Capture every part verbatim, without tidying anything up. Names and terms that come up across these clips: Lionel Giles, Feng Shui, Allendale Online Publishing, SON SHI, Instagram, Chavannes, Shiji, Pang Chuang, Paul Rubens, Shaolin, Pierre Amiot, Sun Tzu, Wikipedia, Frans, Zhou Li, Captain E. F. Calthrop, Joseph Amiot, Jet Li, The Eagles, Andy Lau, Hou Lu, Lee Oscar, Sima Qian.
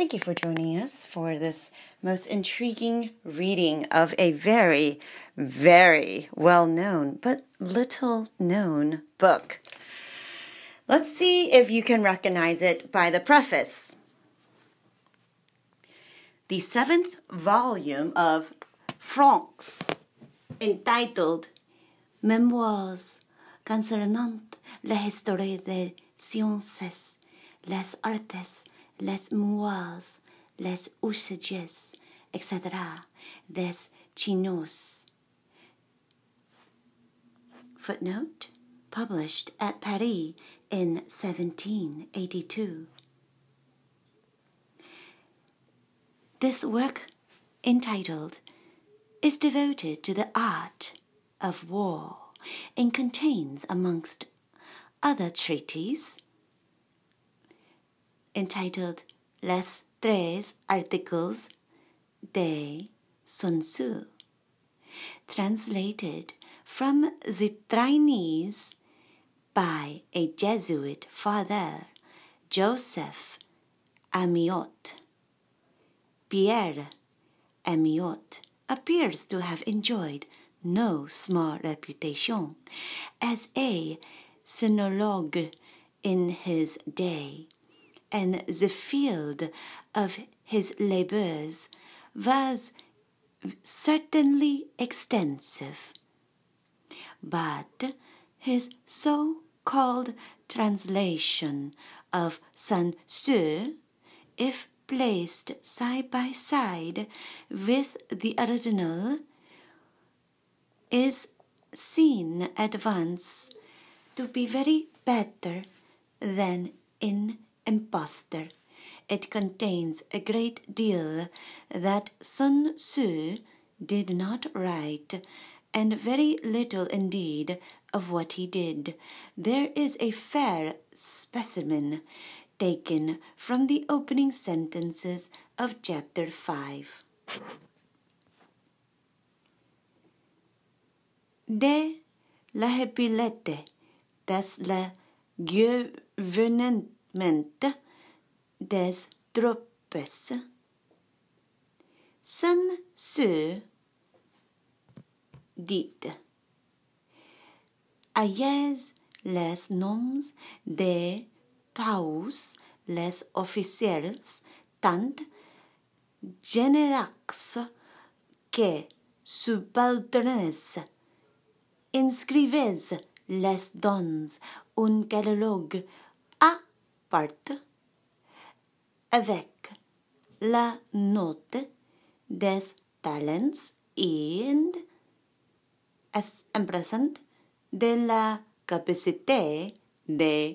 Thank you for joining us for this most intriguing reading of a very, very well-known but little-known book. Let's see if you can recognize it by the preface. The seventh volume of Frans, entitled Mémoires concernant la histoire des sciences, les artes, les mœurs, les usages, et cetera des Chinos. Footnote, published at Paris in seventeen eighty-two. This work, entitled, is devoted to the art of war and contains, amongst other treatises, entitled Les Tres Articles de Sun Tzu, translated from the Chinese by a Jesuit father, Joseph Amiot. Pierre Amiot appears to have enjoyed no small reputation as a sinologue in his day, and the field of his labors was certainly extensive. But his so-called translation of Sun Tzu, if placed side by side with the original, is seen at once to be very better than in impostor. It contains a great deal that Sun Tzu did not write, and very little indeed of what he did. There is a fair specimen taken from the opening sentences of chapter five. De la habilité des la gouvernement des troupes. Sun Tzu dit: ayez les noms de tous les officiers, tant généraux que subalternes. Inscrivez les dons un catalogue à part, avec la note des talents et en présent de la capacité de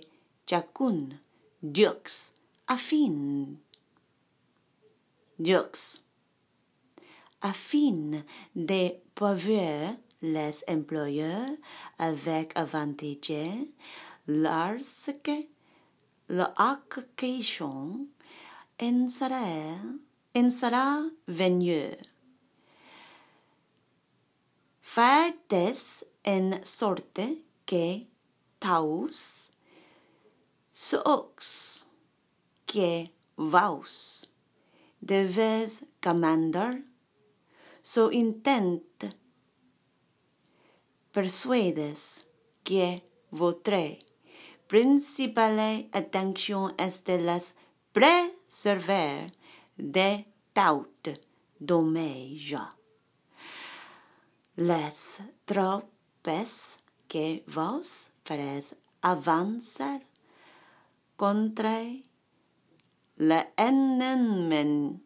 chacun d'eux afin, d'eux afin de pouvoir les employeurs avec avantage lorsque l'occasion en sera, en sera venue. Faites en sorte que tous ceux que vous devez commander se intentent persuades que votre principale attention est de les préserver de tout dommage. Les troupes que vous ferez avancer contre l'ennemi,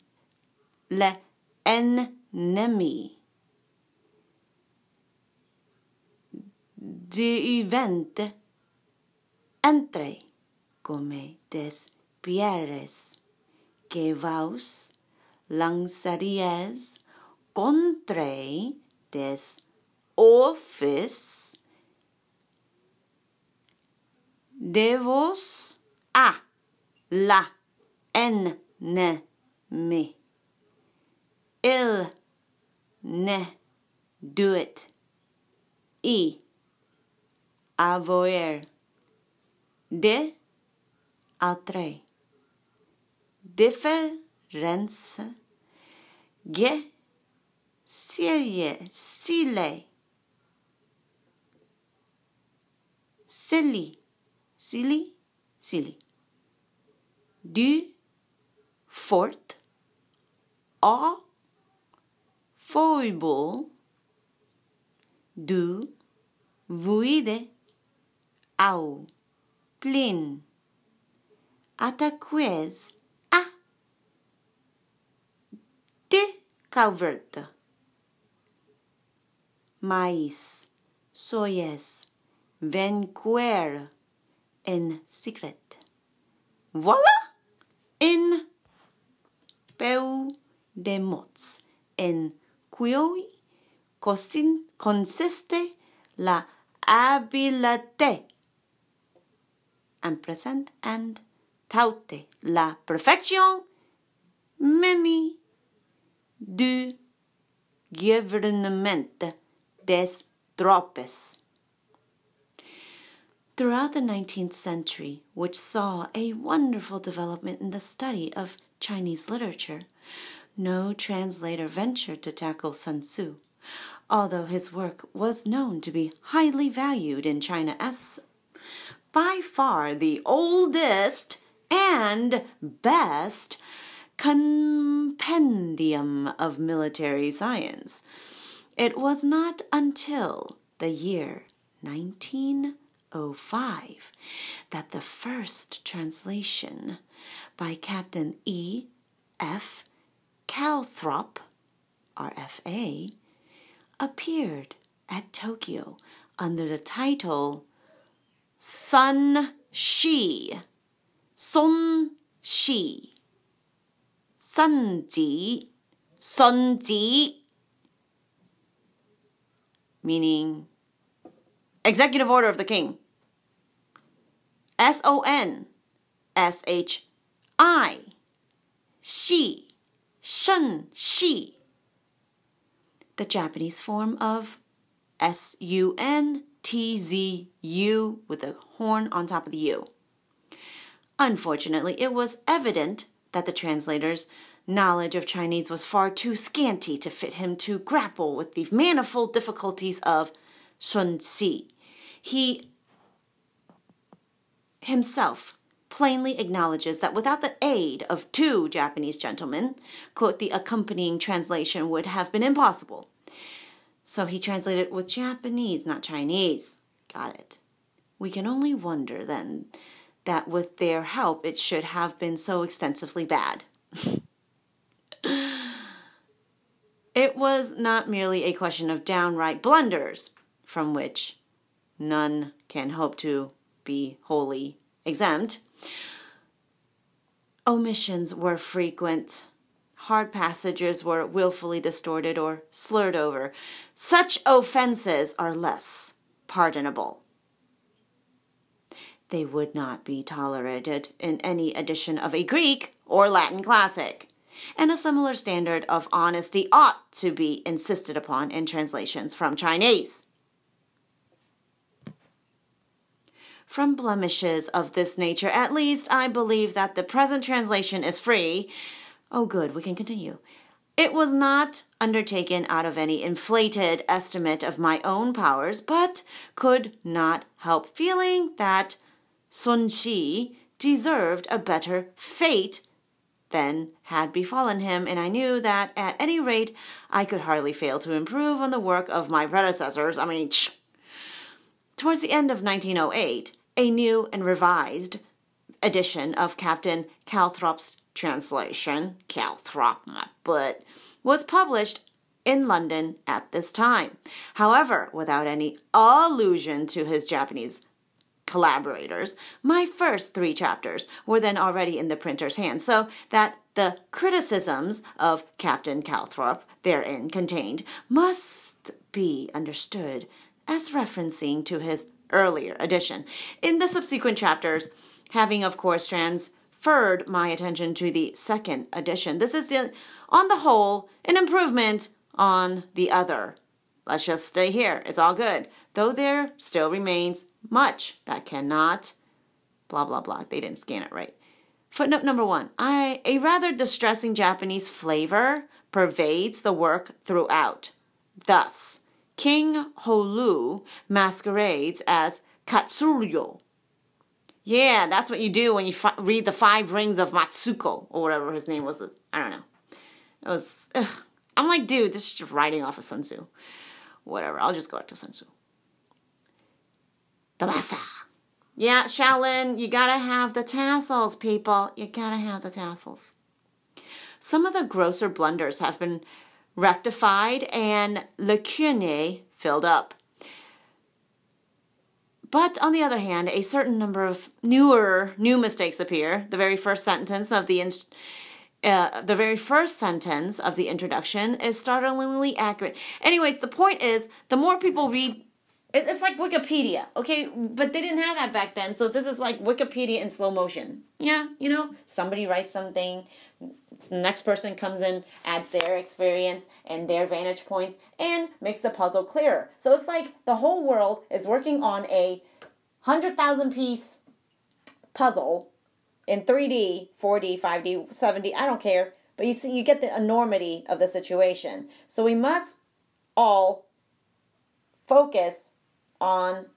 l'ennemi deviennent entre comme des pierres que vous lanceriez contre des offices de vos à la ennemi. Il ne doit y avoir de autre différence ręce, G. Silje, silej, sili, sili, sili. Du, fort, a, foible, du, vuide, au, plin, ataquez, a, te, calverta. Mais, soyez, vainqueur, en secret. Voilà, en peu de mots, en cui consiste la habileté. En present and taute, la perfection, memi, du gouvernement. Des tropes. Throughout the nineteenth century, which saw a wonderful development in the study of Chinese literature, no translator ventured to tackle Sun Tzu, although his work was known to be highly valued in China as by far the oldest and best compendium of military science. It was not until the year nineteen oh five that the first translation by Captain E. F. Calthrop, R F A, appeared at Tokyo under the title Sun Shi, Son Shi, Sun Tzu, Sun Tzu. Meaning, Executive Order of the King. S O N, S H I, Shi, Shun, Shi. The Japanese form of S U N T Z U with a horn on top of the U. Unfortunately, it was evident that the translator's knowledge of Chinese was far too scanty to fit him to grapple with the manifold difficulties of Sun Tzu. He himself plainly acknowledges that without the aid of two Japanese gentlemen, quote, the accompanying translation would have been impossible. So he translated with Japanese, not Chinese. Got it. We can only wonder then that with their help it should have been so extensively bad. It was not merely a question of downright blunders, from which none can hope to be wholly exempt. Omissions were frequent. Hard passages were willfully distorted or slurred over. Such offenses are less pardonable. They would not be tolerated in any edition of a Greek or Latin classic. And a similar standard of honesty ought to be insisted upon in translations from Chinese. From blemishes of this nature, at least I believe that the present translation is free. Oh good, we can continue. It was not undertaken out of any inflated estimate of my own powers, but could not help feeling that Sun Tzu deserved a better fate then had befallen him, and I knew that, at any rate, I could hardly fail to improve on the work of my predecessors. I mean, tch. Towards the end of nineteen oh eight, a new and revised edition of Captain Calthrop's translation, Calthrop, my butt, was published in London at this time. However, without any allusion to his Japanese collaborators, my first three chapters were then already in the printer's hands, so that the criticisms of Captain Calthrop therein contained must be understood as referencing to his earlier edition. In the subsequent chapters, having of course transferred my attention to the second edition, this is, the, on the whole, an improvement on the other. Let's just stay here. It's all good. Though there still remains much that cannot, blah, blah, blah. They didn't scan it right. Footnote number one, I, a rather distressing Japanese flavor pervades the work throughout. Thus, King Hou Lu masquerades as Katsuryo. Yeah, that's what you do when you fi read The Five Rings of Matsuko, or whatever his name was. I don't know. It was, ugh. I'm like, dude, this is just writing off of Sun Tzu. Whatever, I'll just go back to Sun Tzu. The Masa. Yeah, Shaolin, you gotta have the tassels, people. You gotta have the tassels. Some of the grosser blunders have been rectified and lacunae filled up. But on the other hand, a certain number of newer, new mistakes appear. The very first sentence of the inst Uh, the very first sentence of the introduction is startlingly accurate. Anyways, the point is, the more people read, it's like Wikipedia, okay? But they didn't have that back then, so this is like Wikipedia in slow motion. Yeah, you know, somebody writes something, the next person comes in, adds their experience and their vantage points, and makes the puzzle clearer. So it's like the whole world is working on a one hundred thousand piece puzzle, in three D, four D, five D, seven D, I don't care. But you see, you get the enormity of the situation. So we must all focus on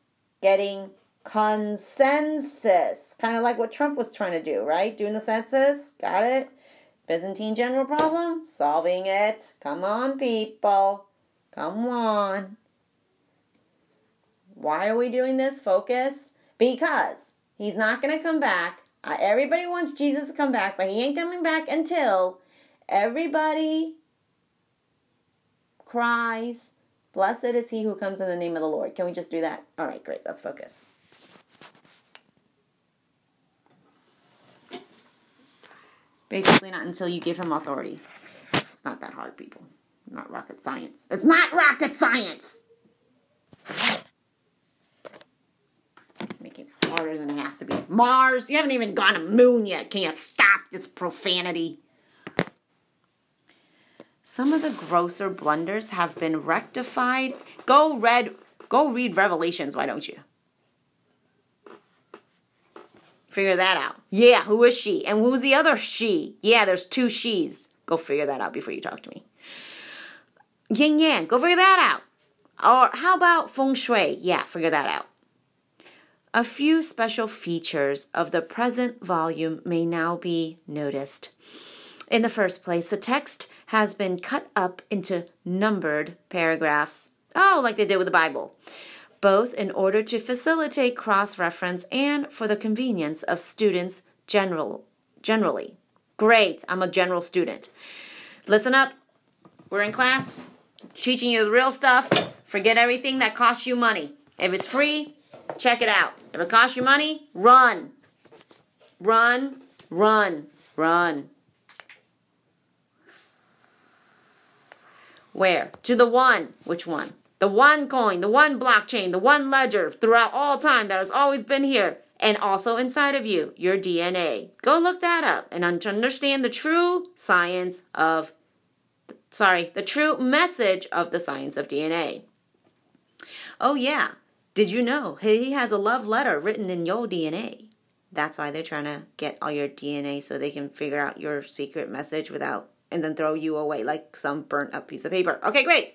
getting consensus. Kind of like what Trump was trying to do, right? Doing the census. Got it? Byzantine general problem? Solving it. Come on, people. Come on. Why are we doing this? Focus. Because he's not going to come back. Uh, everybody wants Jesus to come back, but he ain't coming back until everybody cries, blessed is he who comes in the name of the Lord. Can we just do that? All right, great. Let's focus. Basically, not until you give him authority. It's not that hard, people. Not rocket science. It's not rocket science! Harder than it has to be. Mars, you haven't even gone to moon yet. Can you stop this profanity? Some of the grosser blunders have been rectified. Go read, go read Revelations, why don't you? Figure that out. Yeah, who is she? And who's the other she? Yeah, there's two she's. Go figure that out before you talk to me. Yin Yang, go figure that out. Or how about Feng Shui? Yeah, figure that out. A few special features of the present volume may now be noticed. In the first place, the text has been cut up into numbered paragraphs. Oh, like they did with the Bible. Both in order to facilitate cross-reference and for the convenience of students general, generally. Great, I'm a general student. Listen up. We're in class, teaching you the real stuff. Forget everything that costs you money. If it's free, check it out. If it costs you money, run. Run, run, run. Where? To the one. Which one? The one coin, the one blockchain, the one ledger throughout all time that has always been here and also inside of you, your D N A. Go look that up and understand the true science of, sorry, the true message of the science of D N A. Oh, yeah. Did you know he has a love letter written in your D N A? That's why they're trying to get all your D N A so they can figure out your secret message without, and then throw you away like some burnt up piece of paper. Okay, great.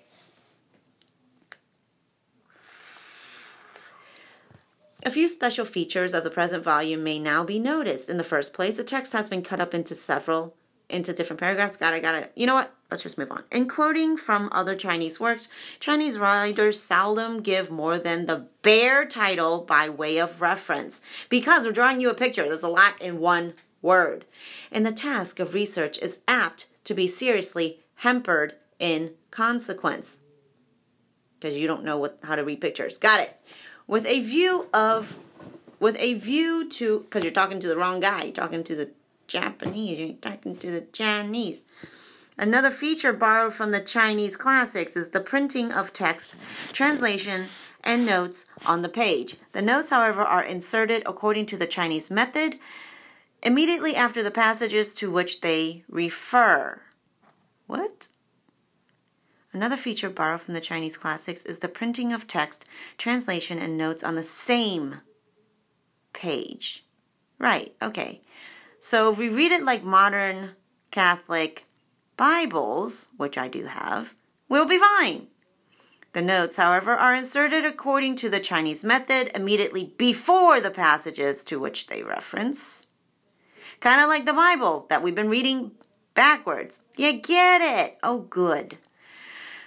A few special features of the present volume may now be noticed. In the first place, the text has been cut up into several, into different paragraphs. Got it, got it. You know what? Let's just move on. In quoting from other Chinese works, Chinese writers seldom give more than the bare title by way of reference. Because we're drawing you a picture, there's a lot in one word. And the task of research is apt to be seriously hampered in consequence. Because you don't know what, how to read pictures. Got it. With a view of, with a view to, because you're talking to the wrong guy. You're talking to the Japanese. You're talking to the Chinese. Another feature borrowed from the Chinese classics is the printing of text, translation, and notes on the page. The notes, however, are inserted according to the Chinese method immediately after the passages to which they refer. What? Another feature borrowed from the Chinese classics is the printing of text, translation, and notes on the same page. Right, okay. So if we read it like modern Catholic Bibles, which I do have, we'll be fine. The notes, however, are inserted according to the Chinese method immediately before the passages to which they reference. Kind of like the Bible that we've been reading backwards. You get it. Oh, good.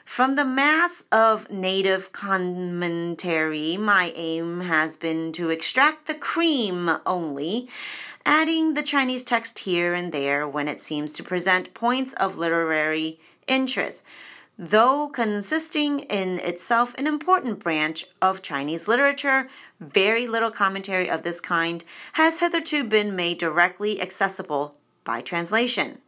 From the mass of native commentary, my aim has been to extract the cream only, adding the Chinese text here and there when it seems to present points of literary interest, though consisting in itself an important branch of Chinese literature. Very little commentary of this kind has hitherto been made directly accessible by translation.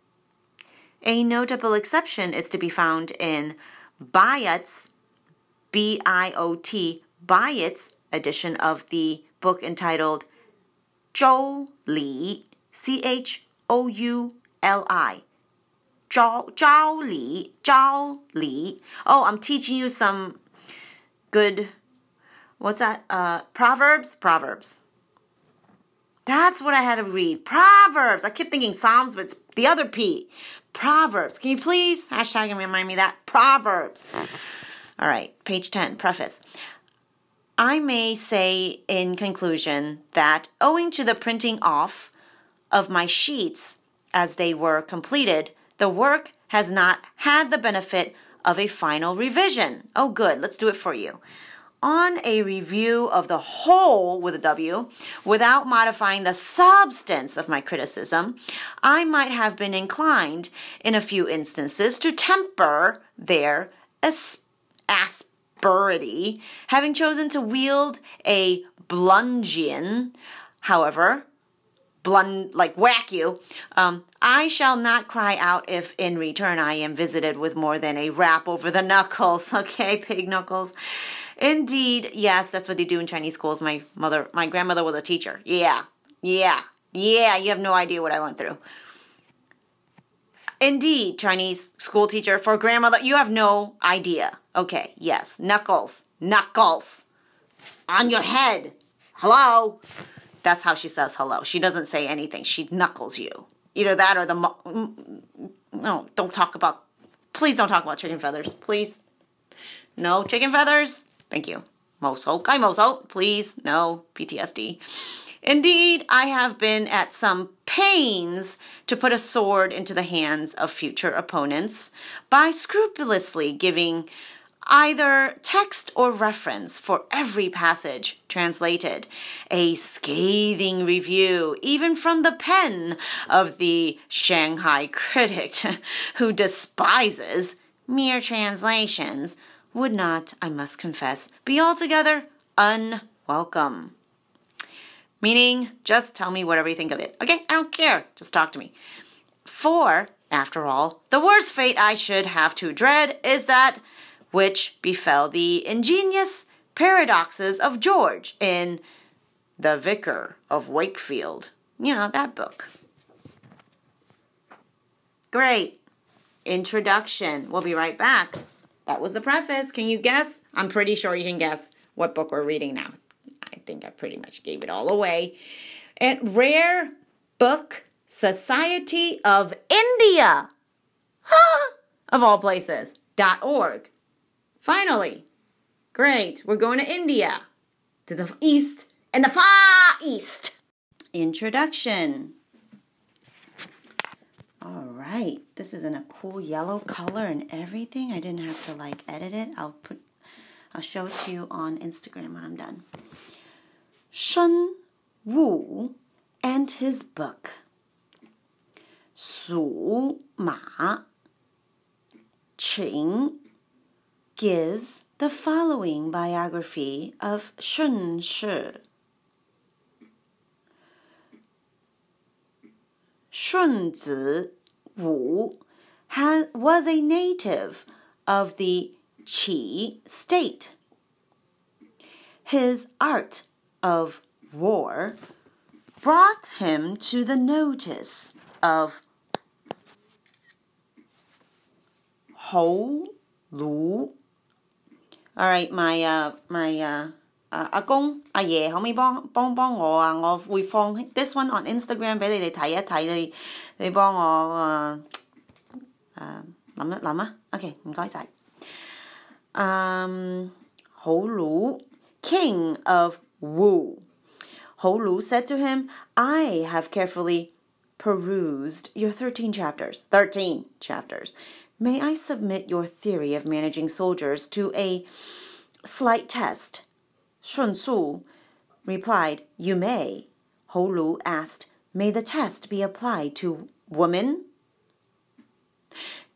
A notable exception is to be found in Byatt's, B I O T, Byatt's edition of the book entitled Zhou Li, C H O U L I. Zhao, Zhao Li, Zhao Li. Oh, I'm teaching you some good, what's that? Uh, Proverbs? Proverbs. That's what I had to read. Proverbs. I kept thinking Psalms, but it's the other P. Proverbs. Can you please hashtag and remind me that? Proverbs. All right. page ten, preface. I may say in conclusion that owing to the printing off of my sheets as they were completed, the work has not had the benefit of a final revision. Oh, good. Let's do it for you. On a review of the whole, with a W, without modifying the substance of my criticism, I might have been inclined, in a few instances, to temper their asperity, having chosen to wield a bludgeon. However, blunt, like whack you, um, I shall not cry out if in return I am visited with more than a rap over the knuckles. Okay, pig knuckles. Indeed, yes, that's what they do in Chinese schools. My mother, my grandmother was a teacher. Yeah, yeah, yeah, you have no idea what I went through. Indeed, Chinese school teacher for grandmother, you have no idea. Okay, yes, knuckles, knuckles, on your head, hello. That's how she says hello. She doesn't say anything. She knuckles you. Either that or the... No, don't talk about... Please don't talk about chicken feathers. Please. No chicken feathers. Thank you. Moso. Kai moso. Please. No. P T S D. Indeed, I have been at some pains to put a sword into the hands of future opponents by scrupulously giving either text or reference for every passage translated, a scathing review, even from the pen of the Shanghai critic who despises mere translations, would not, I must confess, be altogether unwelcome. Meaning, just tell me whatever you think of it. Okay, I don't care. Just talk to me. For, after all, the worst fate I should have to dread is that which befell the ingenious paradoxes of George in The Vicar of Wakefield. You know, that book. Great. Introduction. We'll be right back. That was the preface. Can you guess? I'm pretty sure you can guess what book we're reading now. I think I pretty much gave it all away. At Rare Book Society of India, huh? Of all places, dot org. Finally, great, we're going to India, to the East and the Far East. Introduction. All right, this is in a cool yellow color and everything. I didn't have to like edit it. I'll put, I'll show it to you on Instagram when I'm done. Sun Tzu and his book. Sima Qian gives the following biography of Sun Tzu. Sun Tzu was a native of the Qi state. His art of war brought him to the notice of Hou Lu. All right, my uh, my uh, 啊阿公阿爺可唔可以幫幫幫我啊？我會放 this one on Instagram 俾你哋睇一睇，你你幫我啊啊諗一諗啊 ，OK 唔該曬。嗯，Hou Lu, King of Wu, Hou Lu said to him, "I have carefully perused your thirteen chapters. Thirteen chapters. May I submit your theory of managing soldiers to a slight test?" Sun Tzu replied, "You may." Hou Lu asked, "May the test be applied to women?"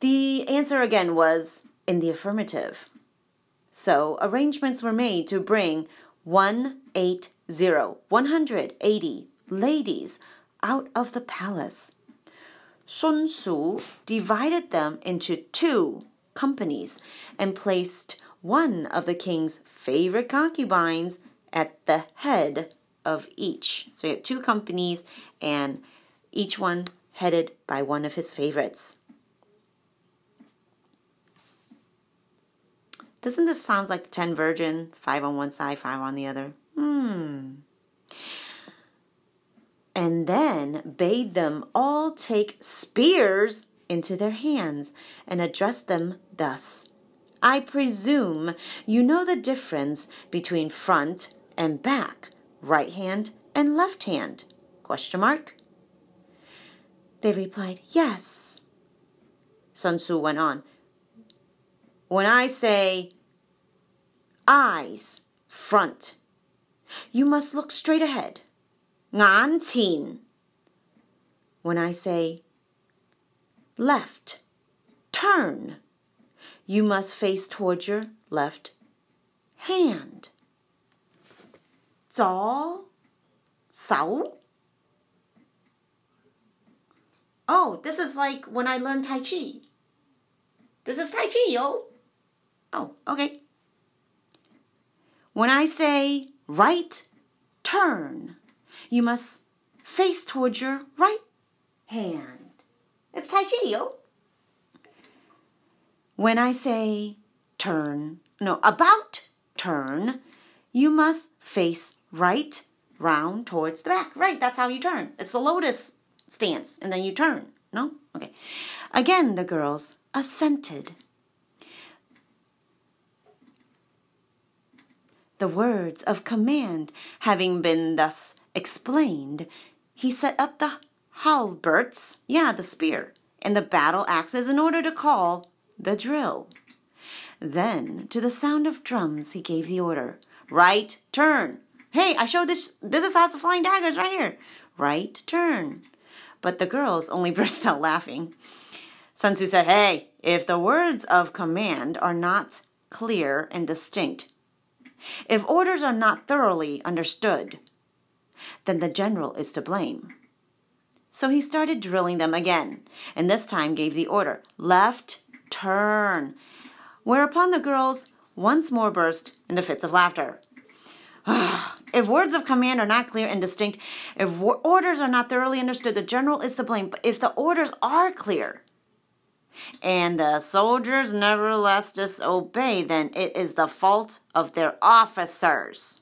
The answer again was in the affirmative. So arrangements were made to bring one hundred eighty ladies out of the palace. Sun Tzu divided them into two companies and placed one of the king's favorite concubines at the head of each. So you have two companies and each one headed by one of his favorites. Doesn't this sound like ten virgin, five on one side, five on the other? Hmm. And then bade them all take spears into their hands and address them thus. I presume you know the difference between front and back, right hand and left hand? Question mark. They replied, yes. Sun Tzu went on. When I say eyes, front, you must look straight ahead. 眼前. When I say left, turn, you must face towards your left hand. 左手. Oh, this is like when I learned Tai Chi. This is Tai Chi, yo. Oh, okay. When I say right turn, you must face towards your right hand. It's Tai Chi, yo. When I say turn, no, about turn, you must face right round towards the back. Right, that's how you turn. It's the lotus stance, and then you turn. No? Okay. Again, the girls assented. The words of command having been thus explained, he set up the halberds, yeah, the spear, and the battle axes in order to call the drill. Then, to the sound of drums, he gave the order, right turn. Hey, I showed this, this is House of Flying Daggers right here. Right turn. But the girls only burst out laughing. Sun Tzu said, hey, if the words of command are not clear and distinct, if orders are not thoroughly understood, then the general is to blame. So he started drilling them again, and this time gave the order, left turn, whereupon the girls once more burst into fits of laughter. If words of command are not clear and distinct, if orders are not thoroughly understood, the general is to blame. But if the orders are clear and the soldiers nevertheless disobey, then it is the fault of their officers.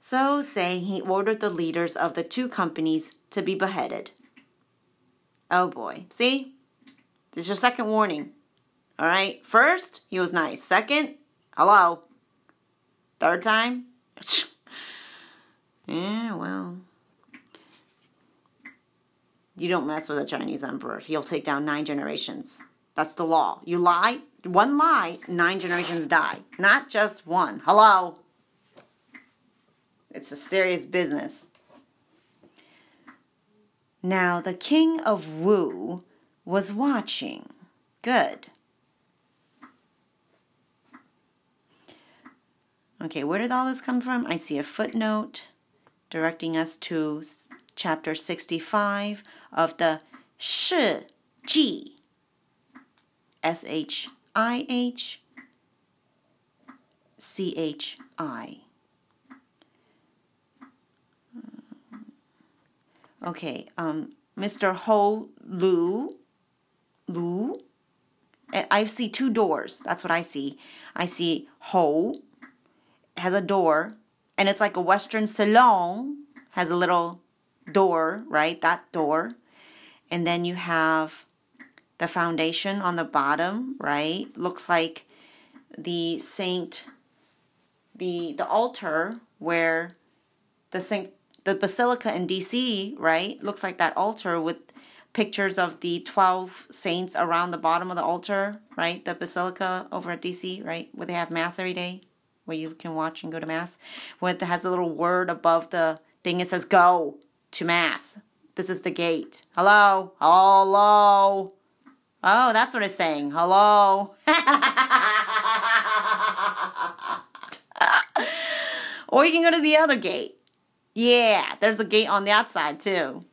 So saying, he ordered the leaders of the two companies to be beheaded. Oh boy, see? This is your second warning. All right, first, he was nice. Second, hello. Third time, yeah, well. You don't mess with a Chinese emperor. He'll take down nine generations. That's the law. You lie, one lie, nine generations die. Not just one. Hello. It's a serious business. Now, the king of Wu was watching. Good. Okay, where did all this come from? I see a footnote directing us to chapter sixty-five of the Shiji, S H I H, C H I. Okay, um, Mister Hou Lu, Lu, I see two doors. That's what I see. I see Hou has a door, and it's like a Western salon, has a little door, right? That door. And then you have the foundation on the bottom, right? Looks like the saint, the the altar where the saint, the basilica in D C, right? Looks like that altar with pictures of the twelve saints around the bottom of the altar, right? The basilica over at D C, right? Where they have mass every day, where you can watch and go to mass. Where it has a little word above the thing. It says, go to mass. This is the gate. Hello? Hello? Oh, that's what it's saying. Hello? Or you can go to the other gate. Yeah, there's a gate on the outside too.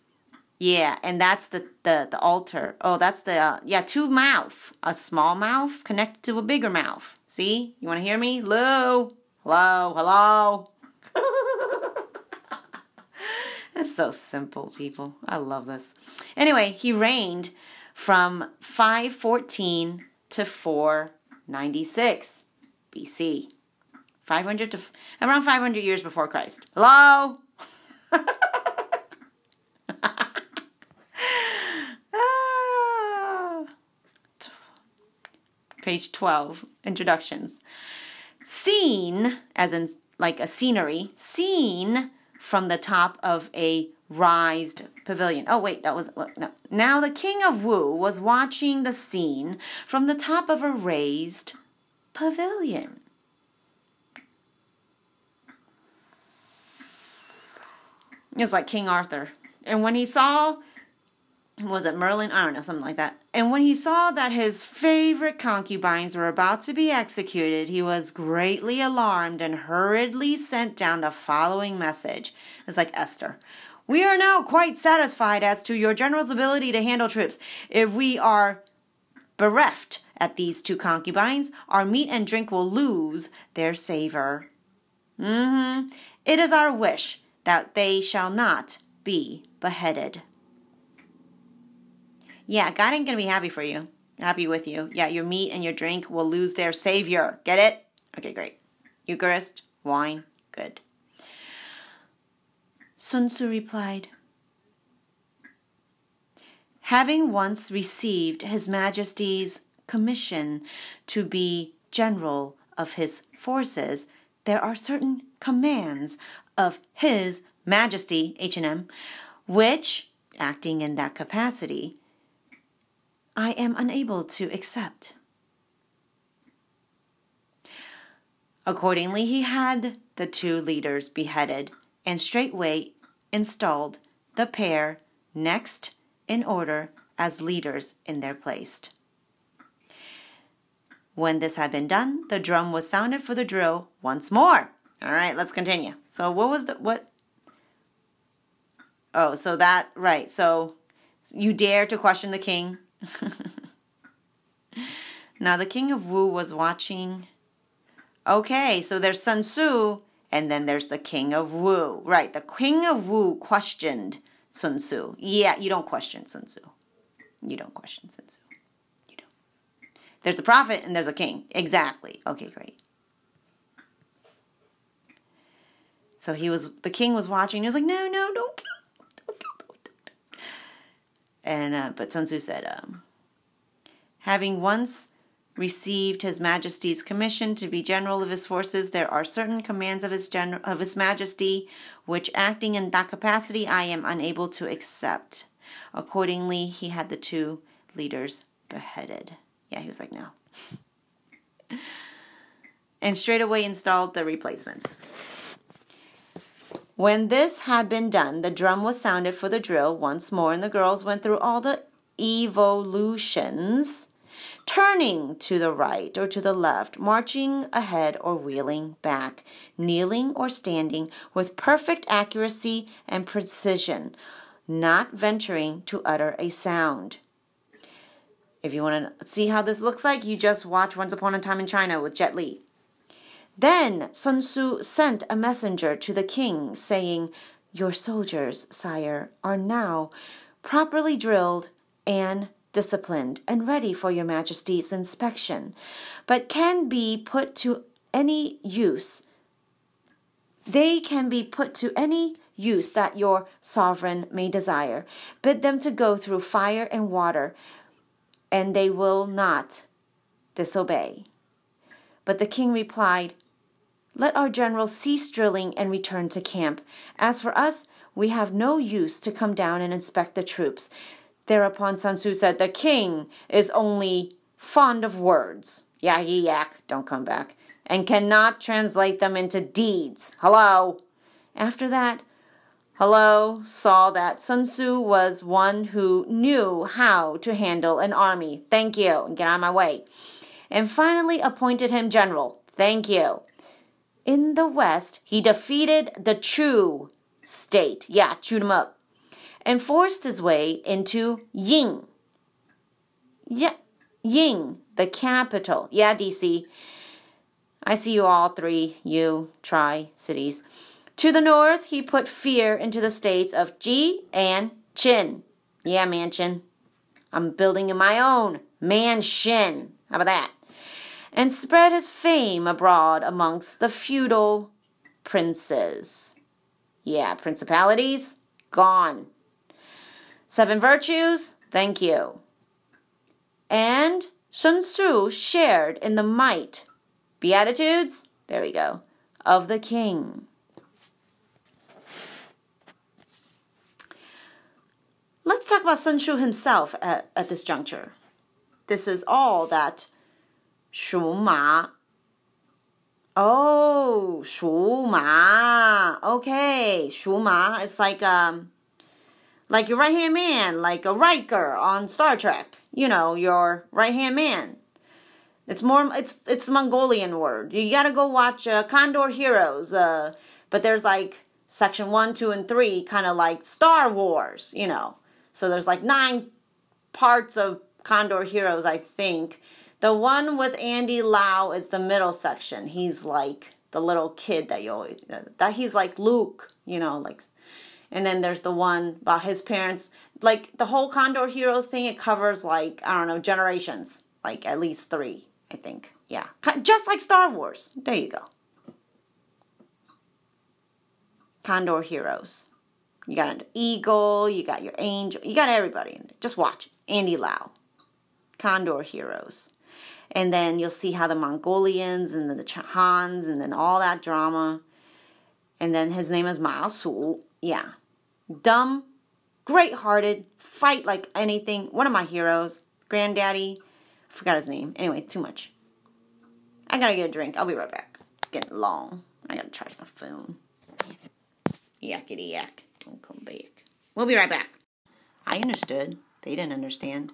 Yeah, and that's the, the, the altar. Oh, that's the, uh, yeah, two mouth. A small mouth connected to a bigger mouth. See? You want to hear me? Lou? Hello? Hello? That's so simple, people. I love this. Anyway, he reigned from five fourteen to four ninety-six B C. five hundred to, around five hundred years before Christ. Hello? Page twelve, introductions. Seen, as in like a scenery, seen from the top of a raised pavilion. Oh wait, that was, no. Now the king of Wu was watching the scene from the top of a raised pavilion. It's like King Arthur. And when he saw, was it Merlin? I don't know, something like that. And when he saw that his favorite concubines were about to be executed, he was greatly alarmed and hurriedly sent down the following message. It's like Esther. We are now quite satisfied as to your general's ability to handle troops. If we are bereft at these two concubines, our meat and drink will lose their savor. Mm-hmm. It is our wish that they shall not be beheaded. Yeah, God ain't going to be happy for you. Happy with you. Yeah, your meat and your drink will lose their savior. Get it? Okay, great. Eucharist, wine, good. Sun Tzu replied, having once received His Majesty's commission to be general of his forces, there are certain commands of His Majesty, H and M, which, acting in that capacity, I am unable to accept. Accordingly, he had the two leaders beheaded and straightway installed the pair next in order as leaders in their place. When this had been done, the drum was sounded for the drill once more. All right, let's continue. So what was the, what? Oh, so that, right. So you dare to question the king. Now the king of Wu was watching. Okay, so there's Sun Tzu, and then there's the king of Wu. Right, the king of Wu questioned Sun Tzu. Yeah, you don't question Sun Tzu. You don't question Sun Tzu. You don't. There's a prophet and there's a king. Exactly. Okay, great. So he was, the king was watching. He was like, no, no, don't kill. And, uh, but Sun Tzu said, um, having once received His Majesty's commission to be general of his forces, there are certain commands of his, gen of his Majesty, which acting in that capacity, I am unable to accept. Accordingly, he had the two leaders beheaded. Yeah, he was like, no. And straightway installed the replacements. When this had been done, the drum was sounded for the drill once more, and the girls went through all the evolutions, turning to the right or to the left, marching ahead or wheeling back, kneeling or standing with perfect accuracy and precision, not venturing to utter a sound. If you want to see how this looks like, you just watch Once Upon a Time in China with Jet Li. Then Sun Tzu sent a messenger to the king, saying, your soldiers, sire, are now properly drilled and disciplined and ready for your Majesty's inspection, but can be put to any use They can be put to any use that your sovereign may desire. Bid them to go through fire and water, and they will not disobey." But the king replied, "Let our general cease drilling and return to camp. As for us, we have no use to come down and inspect the troops." Thereupon Sun Tzu said, "The king is only fond of words, yaggy yak, don't come back, and cannot translate them into deeds. Hello." After that, Hello saw that Sun Tzu was one who knew how to handle an army. Thank you, and get out of my way. And finally appointed him general. Thank you. In the West, he defeated the Chu state. Yeah, chewed him up. And forced his way into Ying. Yeah, Ying, the capital. Yeah, D C. I see you all three, you tri-cities. To the north, he put fear into the states of Ji and Qin. Yeah, mansion. I'm building in my own mansion. How about that? And spread his fame abroad amongst the feudal princes. Yeah, principalities, gone. Seven virtues, thank you. And Sun Tzu shared in the might, beatitudes, there we go, of the king. Let's talk about Sun Tzu himself at, at this juncture. This is all that Shu Ma. Oh, Shu Ma. Okay, Shu Ma is like um, like your right-hand man, like a Riker on Star Trek. You know, your right-hand man. It's more, it's it's a Mongolian word. You gotta go watch uh, Condor Heroes. Uh, but there's like section one, two, and three, kind of like Star Wars. You know, so there's like nine parts of Condor Heroes, I think. The one with Andy Lau is the middle section. He's like the little kid that you always, that he's like Luke, you know, like, and then there's the one about his parents, like the whole Condor Hero thing. It covers like, I don't know, generations, like at least three, I think. Yeah. Just like Star Wars. There you go. Condor Heroes. You got an eagle, you got your angel, you got everybody in there. Just watch it. Andy Lau. Condor Heroes. And then you'll see how the Mongolians and the Hans and then all that drama. And then his name is Ma Su. Yeah. Dumb, great-hearted, fight like anything. One of my heroes. Granddaddy. Forgot his name. Anyway, too much. I gotta get a drink. I'll be right back. It's getting long. I gotta charge my phone. Yakety yak. Don't come back. We'll be right back. I understood. They didn't understand.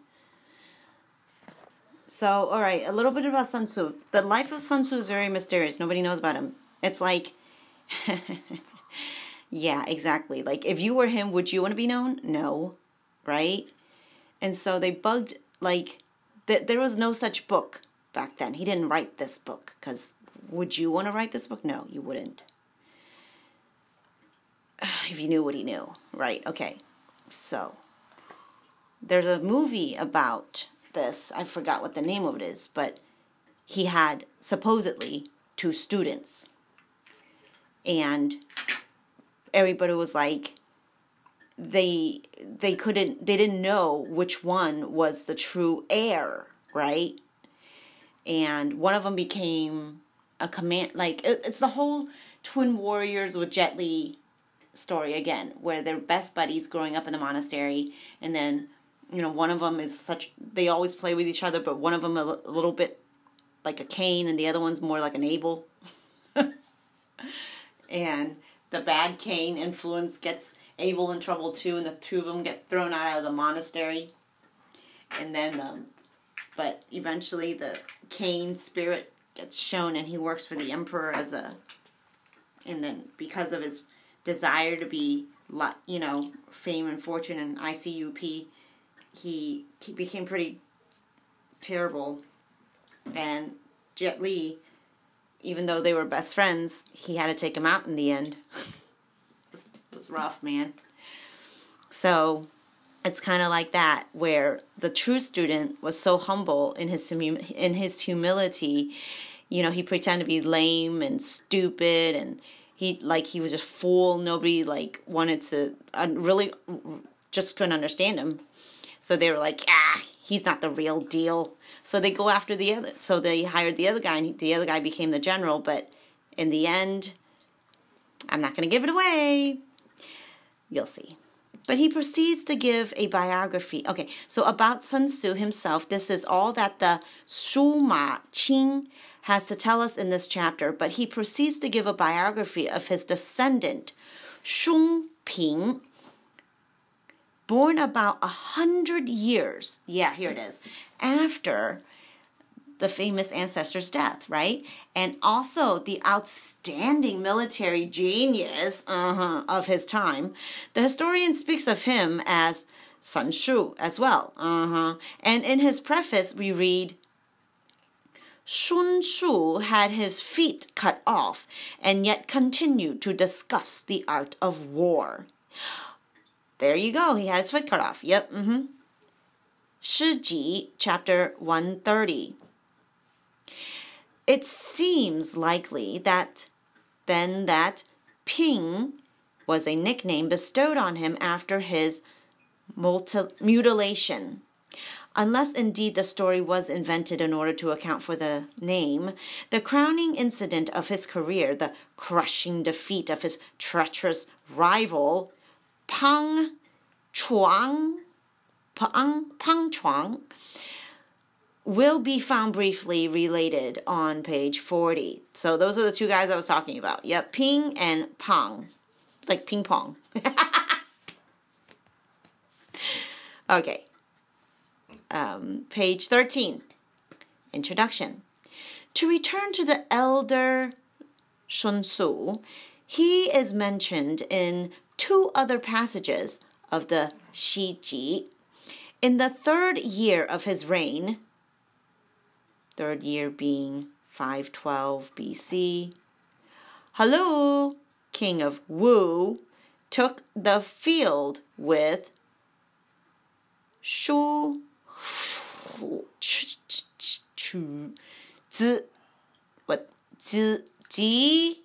So, all right, a little bit about Sun Tzu. The life of Sun Tzu is very mysterious. Nobody knows about him. It's like, yeah, exactly. Like, if you were him, would you want to be known? No, right? And so they bugged, like, th there was no such book back then. He didn't write this book because would you want to write this book? No, you wouldn't. If you knew what he knew, right? Okay, so there's a movie about this. I forgot what the name of it is, but he had supposedly two students and everybody was like they they couldn't they didn't know which one was the true heir, right? And one of them became a command, like it, it's the whole Twin Warriors with Jet Li story again, where they're best buddies growing up in the monastery, and then you know, one of them is such, they always play with each other, but one of them a, l a little bit like a Cain and the other one's more like an Abel. And the bad Cain influence gets Abel in trouble too, and the two of them get thrown out of the monastery. And then, um, but eventually the Cain spirit gets shown and he works for the emperor as a, and then because of his desire to be, you know, fame and fortune and I C U P, He, he became pretty terrible, and Jet Li, even though they were best friends, he had to take him out in the end. It, was, it was rough, man. So it's kind of like that, where the true student was so humble in his in his humility. You know, he pretended to be lame and stupid, and He, like, he was a fool. Nobody, like, wanted to uh, really just couldn't understand him. So they were like, ah, he's not the real deal. So they go after the other. So they hired the other guy, and the other guy became the general. But in the end, I'm not going to give it away. You'll see. But he proceeds to give a biography. Okay, so about Sun Tzu himself, this is all that the Sima Qian has to tell us in this chapter, but he proceeds to give a biography of his descendant, Shung Ping, born about a hundred years, yeah, here it is, after the famous ancestor's death, right? And also the outstanding military genius uh-huh, of his time. The historian speaks of him as Sun Tzu as well. Uh-huh. And in his preface, we read, Sun Tzu had his feet cut off and yet continued to discuss the art of war. There you go. He had his foot cut off. Yep. Mm-hmm. Shiji, chapter one thirty. It seems likely that then that Ping was a nickname bestowed on him after his mutilation. Unless indeed the story was invented in order to account for the name, the crowning incident of his career, the crushing defeat of his treacherous rival, Pang Chuang, Pang, Pang Chuang, will be found briefly related on page forty. So those are the two guys I was talking about. Yep, Ping and Pong, like ping pong. Okay. Um, page thirteen, introduction. To return to the elder Sun Tzu, he is mentioned in two other passages of the Shiji. In the third year of his reign, third year being five twelve B C, Hou Lu, king of Wu, took the field with Shu Zi, what Zi Ji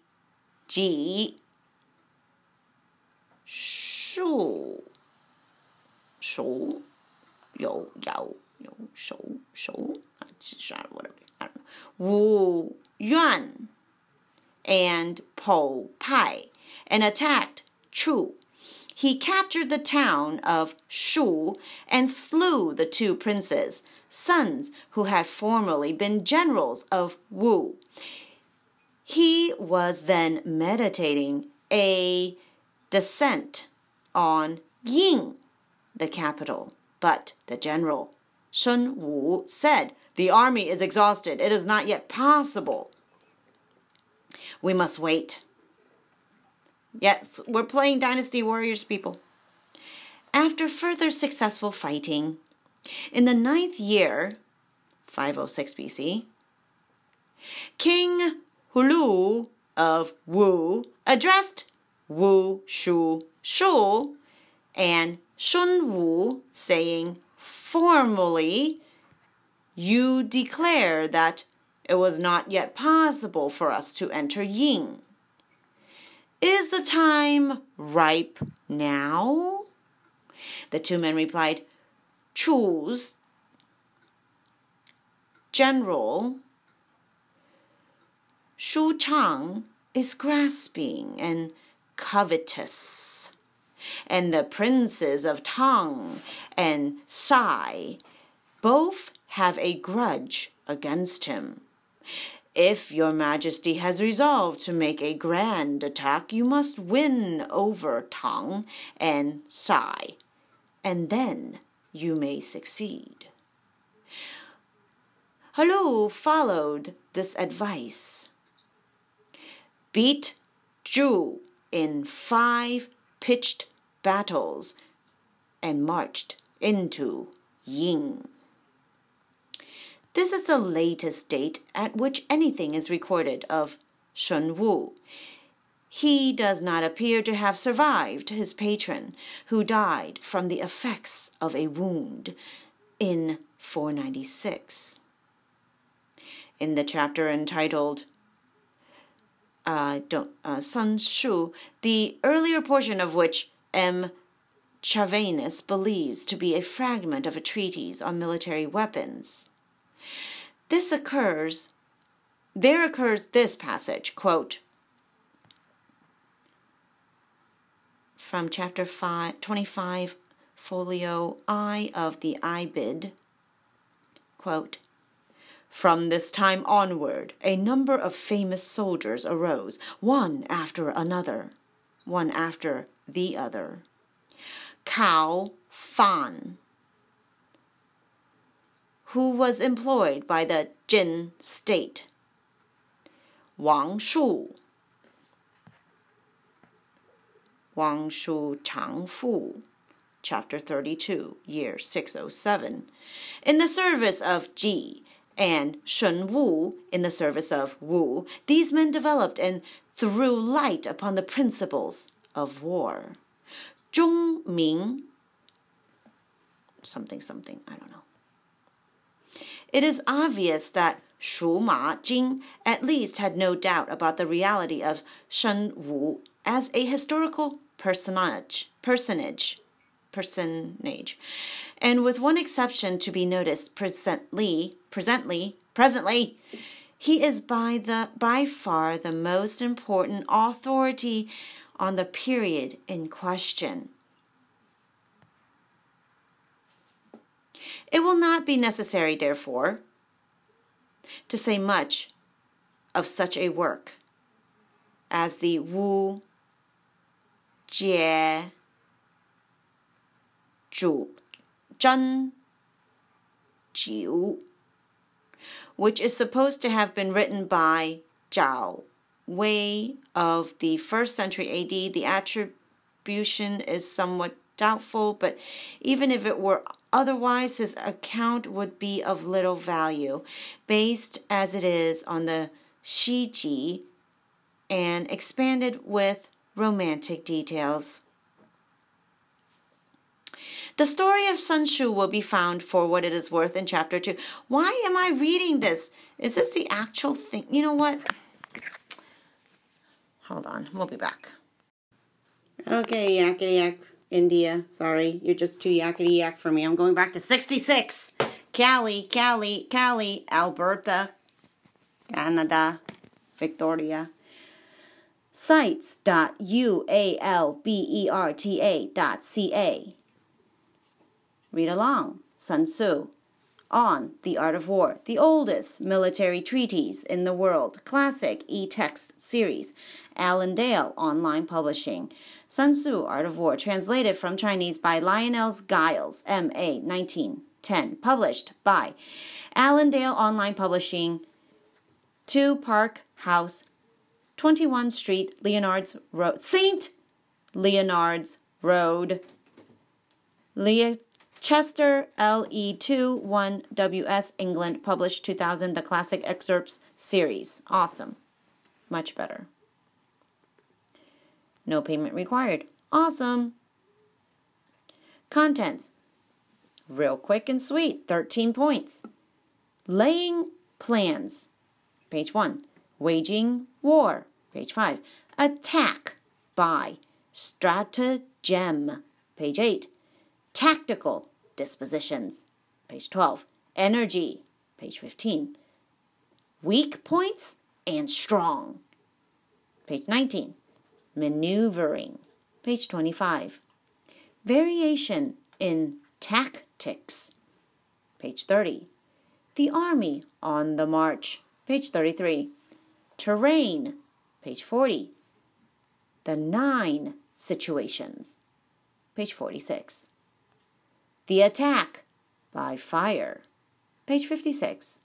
Ji Shu Shu Yo Yao Yo Shou Shou whatever I don't know Wu Yuan and Po Pai and attacked Chu. He captured the town of Shu and slew the two princes, sons who had formerly been generals of Wu. He was then meditating a descent on Ying, the capital, but the general, Sun Wu, said, "The army is exhausted. It is not yet possible. We must wait." Yes, we're playing Dynasty Warriors, people. After further successful fighting, in the ninth year, five oh six B C, King Hou Lu of Wu addressed Wu Shu Shu and Sun Wu, saying, "Formally, you declare that it was not yet possible for us to enter Ying. Is the time ripe now?" The two men replied, "Chu's general Shu Chang is grasping and covetous, and the princes of Tang and Sai both have a grudge against him. If your majesty has resolved to make a grand attack, you must win over Tang and Sai, and then you may succeed." Hou Lu followed this advice, beat Zhu in five pitched battles, and marched into Ying. This is the latest date at which anything is recorded of Sun Wu. He does not appear to have survived his patron, who died from the effects of a wound in four ninety-six. In the chapter entitled uh, don't, uh, Sun Tzu, the earlier portion of which M. Chavannes believes to be a fragment of a treatise on military weapons. This occurs, there occurs this passage, quote, from chapter five, twenty-five, folio I of the Ibid, quote, from this time onward, a number of famous soldiers arose, one after another, one after the other. Cao Fan, who was employed by the Jin state. Wang Shu, Wang Shu Changfu, chapter thirty-two, year six oh seven, in the service of Ji, and Shun Wu in the service of Wu. These men developed and threw light upon the principles of war. Zhong Ming, something, something, I don't know. It is obvious that Shu Ma Jing at least had no doubt about the reality of Shun Wu as a historical personage, personage, personage, and with one exception to be noticed presently, presently, presently, he is by the by far the most important authority on the period in question. It will not be necessary, therefore, to say much of such a work as the Wu Jie Zhu Zhen Jiu, which is supposed to have been written by Zhao Wei of the first century A D. The attribution is somewhat doubtful, but even if it were otherwise, his account would be of little value, based as it is on the Shiji and expanded with romantic details. The story of Sun Tzu will be found for what it is worth in chapter two. Why am I reading this? Is this the actual thing? You know what? Hold on, we'll be back. Okay, yakety yak, India. Sorry, you're just too yakety yak for me. I'm going back to sixty-six. Cali, Cali, Cali, Alberta, Canada, Victoria. sites dot u a l b e r t a dot c a. Read along. Sun Tzu, On the Art of War, the oldest military treatise in the world, classic e-text series, Allendale Online Publishing. Sun Tzu, Art of War, translated from Chinese by Lionel Giles, M A nineteen ten, published by Allendale Online Publishing, two Park House, twenty-one Street, Leonard's Road, Saint Leonard's Road, Le Chester, L E two one W S, England, published two thousand, the Classic Excerpts series. Awesome. Much better. No payment required. Awesome. Contents. Real quick and sweet. thirteen points. Laying plans. Page one. Waging war. Page five. Attack by. Stratagem. Page eight. Tactical dispositions, page twelve. Energy, page fifteen. Weak points and strong, page nineteen. Maneuvering, page twenty-five. Variation in tactics, page thirty. The army on the march, page thirty-three. Terrain, page forty. The nine situations, page forty-six. The attack by fire, page fifty-six.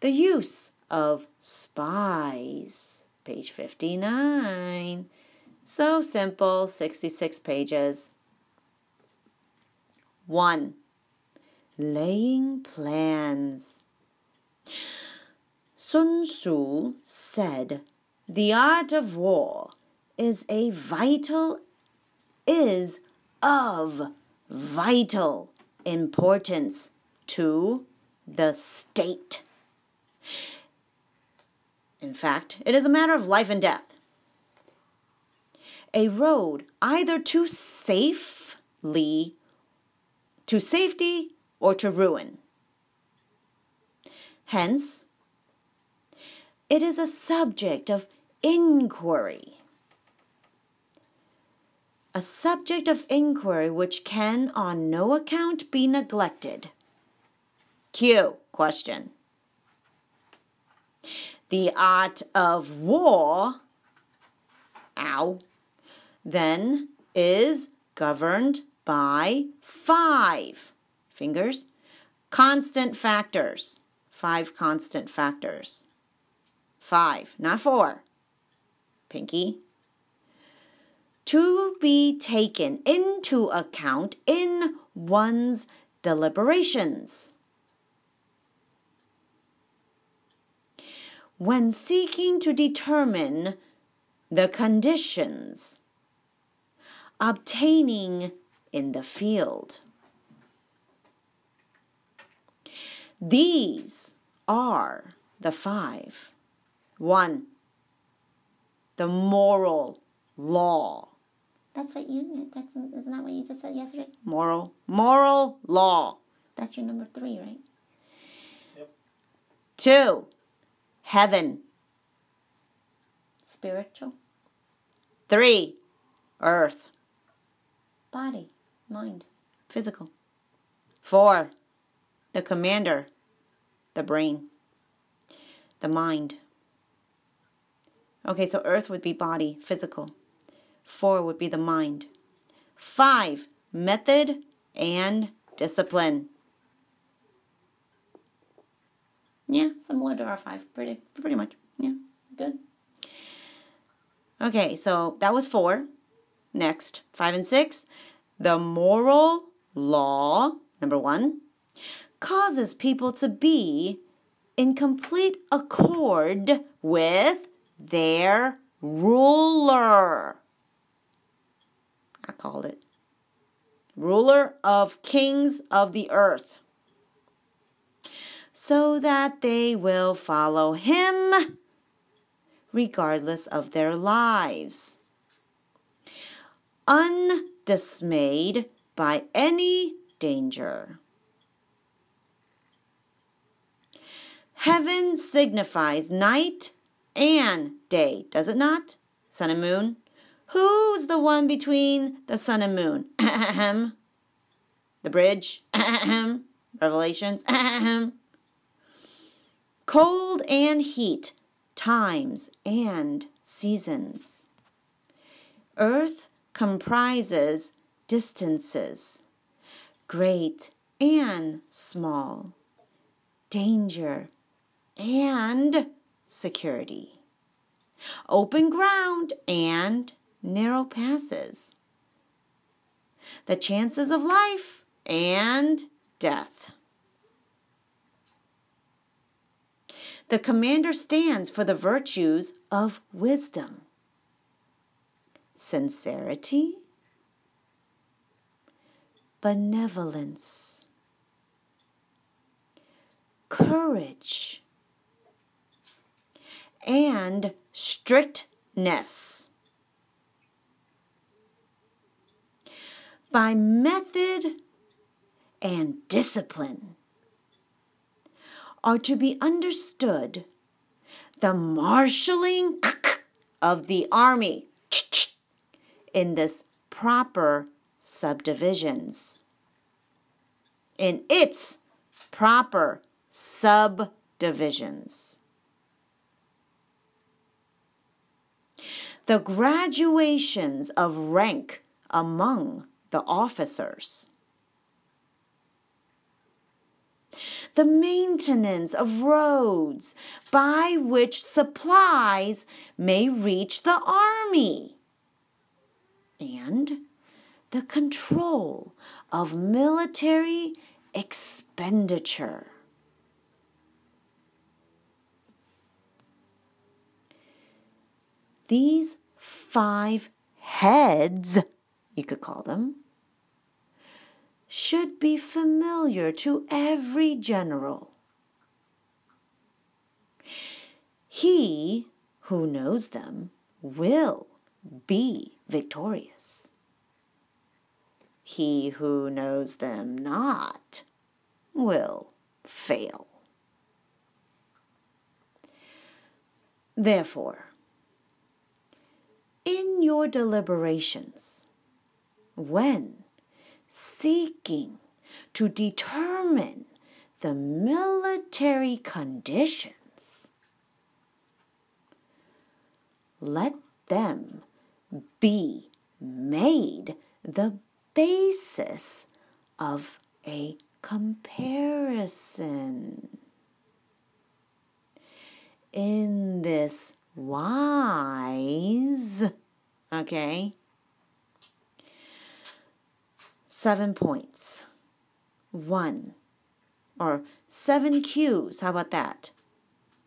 The use of spies, page fifty-nine. So simple, sixty-six pages. one. Laying plans. Sun Tzu said, "The art of war is a vital, is of vital importance to the state. In fact, it is a matter of life and death. A road either to safely, to safety or to ruin. Hence, it is a subject of inquiry. A subject of inquiry which can on no account be neglected. Q. Question. The art of war, ow, then is governed by five fingers, constant factors. Five constant factors. Five, not four. Pinky. To be taken into account in one's deliberations. When seeking to determine the conditions obtaining in the field. These are the five. One, the moral law. That's what you, that's, isn't that what you just said yesterday? Moral, moral law. That's your number three, right? Yep. Two, heaven. Spiritual. Three, earth. Body, mind, physical. Four, the commander, the brain, the mind. Okay, so earth would be body, physical. Four would be the mind. Five, method and discipline. Yeah, similar to our five, pretty, pretty much. Yeah, good. Okay, so that was four. Next, five and six. The moral law, number one, causes people to be in complete accord with their ruler. I called it. Ruler of kings of the earth. So that they will follow him regardless of their lives, undismayed by any danger. Heaven signifies night and day, does it not? Sun and moon. Who's the one between the sun and moon? The bridge. Revelations. Cold and heat, times and seasons. Earth comprises distances, great and small, danger and security, open ground and narrow passes, the chances of life and death. The commander stands for the virtues of wisdom, sincerity, benevolence, courage, and strictness. By method and discipline are to be understood the marshalling of the army in this proper subdivisions. In its proper subdivisions. The graduations of rank among the officers. The maintenance of roads by which supplies may reach the army, and the control of military expenditure. These five heads, you could call them, should be familiar to every general. He who knows them will be victorious. He who knows them not will fail. Therefore, in your deliberations, when seeking to determine the military conditions, let them be made the basis of a comparison. In this wise, okay, seven points. One, or seven Q's, how about that?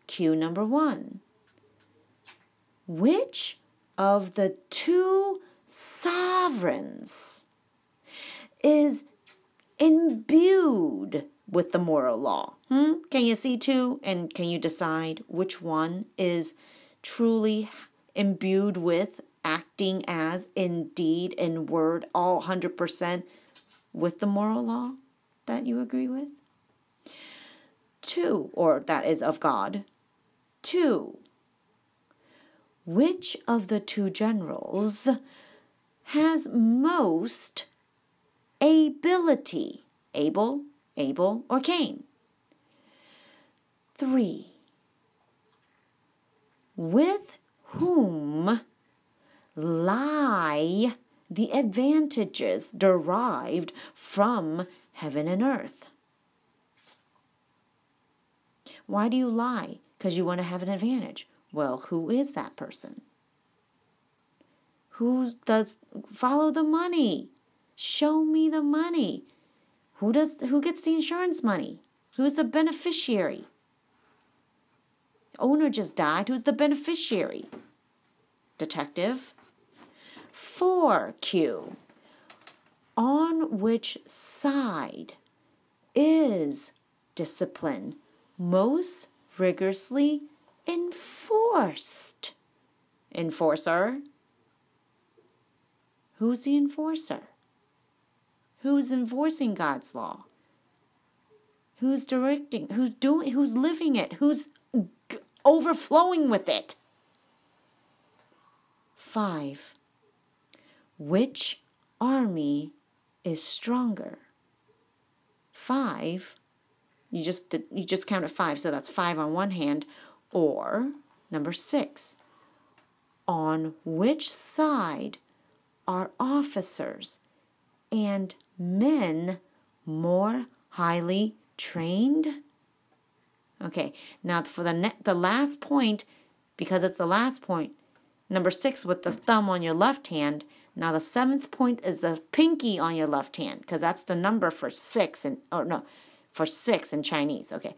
Q number one. Which of the two sovereigns is imbued with the moral law? Hmm? Can you see two? And can you decide which one is truly imbued with, acting as, in deed, in word, all one hundred percent with the moral law that you agree with? Two, or that is of God. Two, which of the two generals has most ability? Abel, Abel, or Cain? Three, with whom lie the advantages derived from heaven and earth? Why do you lie? Because you want to have an advantage. Well, who is that person? Who does follow the money? Show me the money. Who does? Who gets the insurance money? Who's the beneficiary? Owner just died. Who's the beneficiary? Detective. four Q. On which side is discipline most rigorously enforced? Enforcer. Who's the enforcer? Who's enforcing God's law? Who's directing? Who's doing? Who's living it? Who's overflowing with it? Five. Which army is stronger? Five. You just you just counted five, so that's five on one hand. Or number six. On which side are officers and men more highly trained? Okay, now for the ne the last point, because it's the last point, number six with the thumb on your left hand. Now the seventh point is the pinky on your left hand, because that's the number for six in, oh no, for six in Chinese. Okay,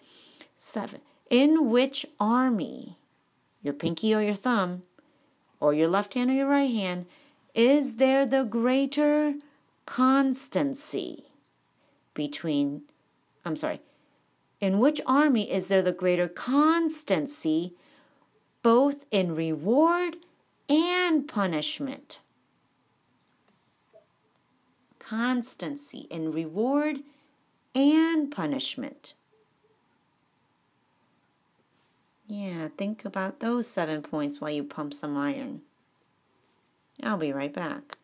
seven. In which army, your pinky or your thumb, or your left hand or your right hand, is there the greater constancy between, I'm sorry, in which army is there the greater constancy both in reward and punishment? Constancy in reward and punishment. Yeah, think about those seven points while you pump some iron. I'll be right back.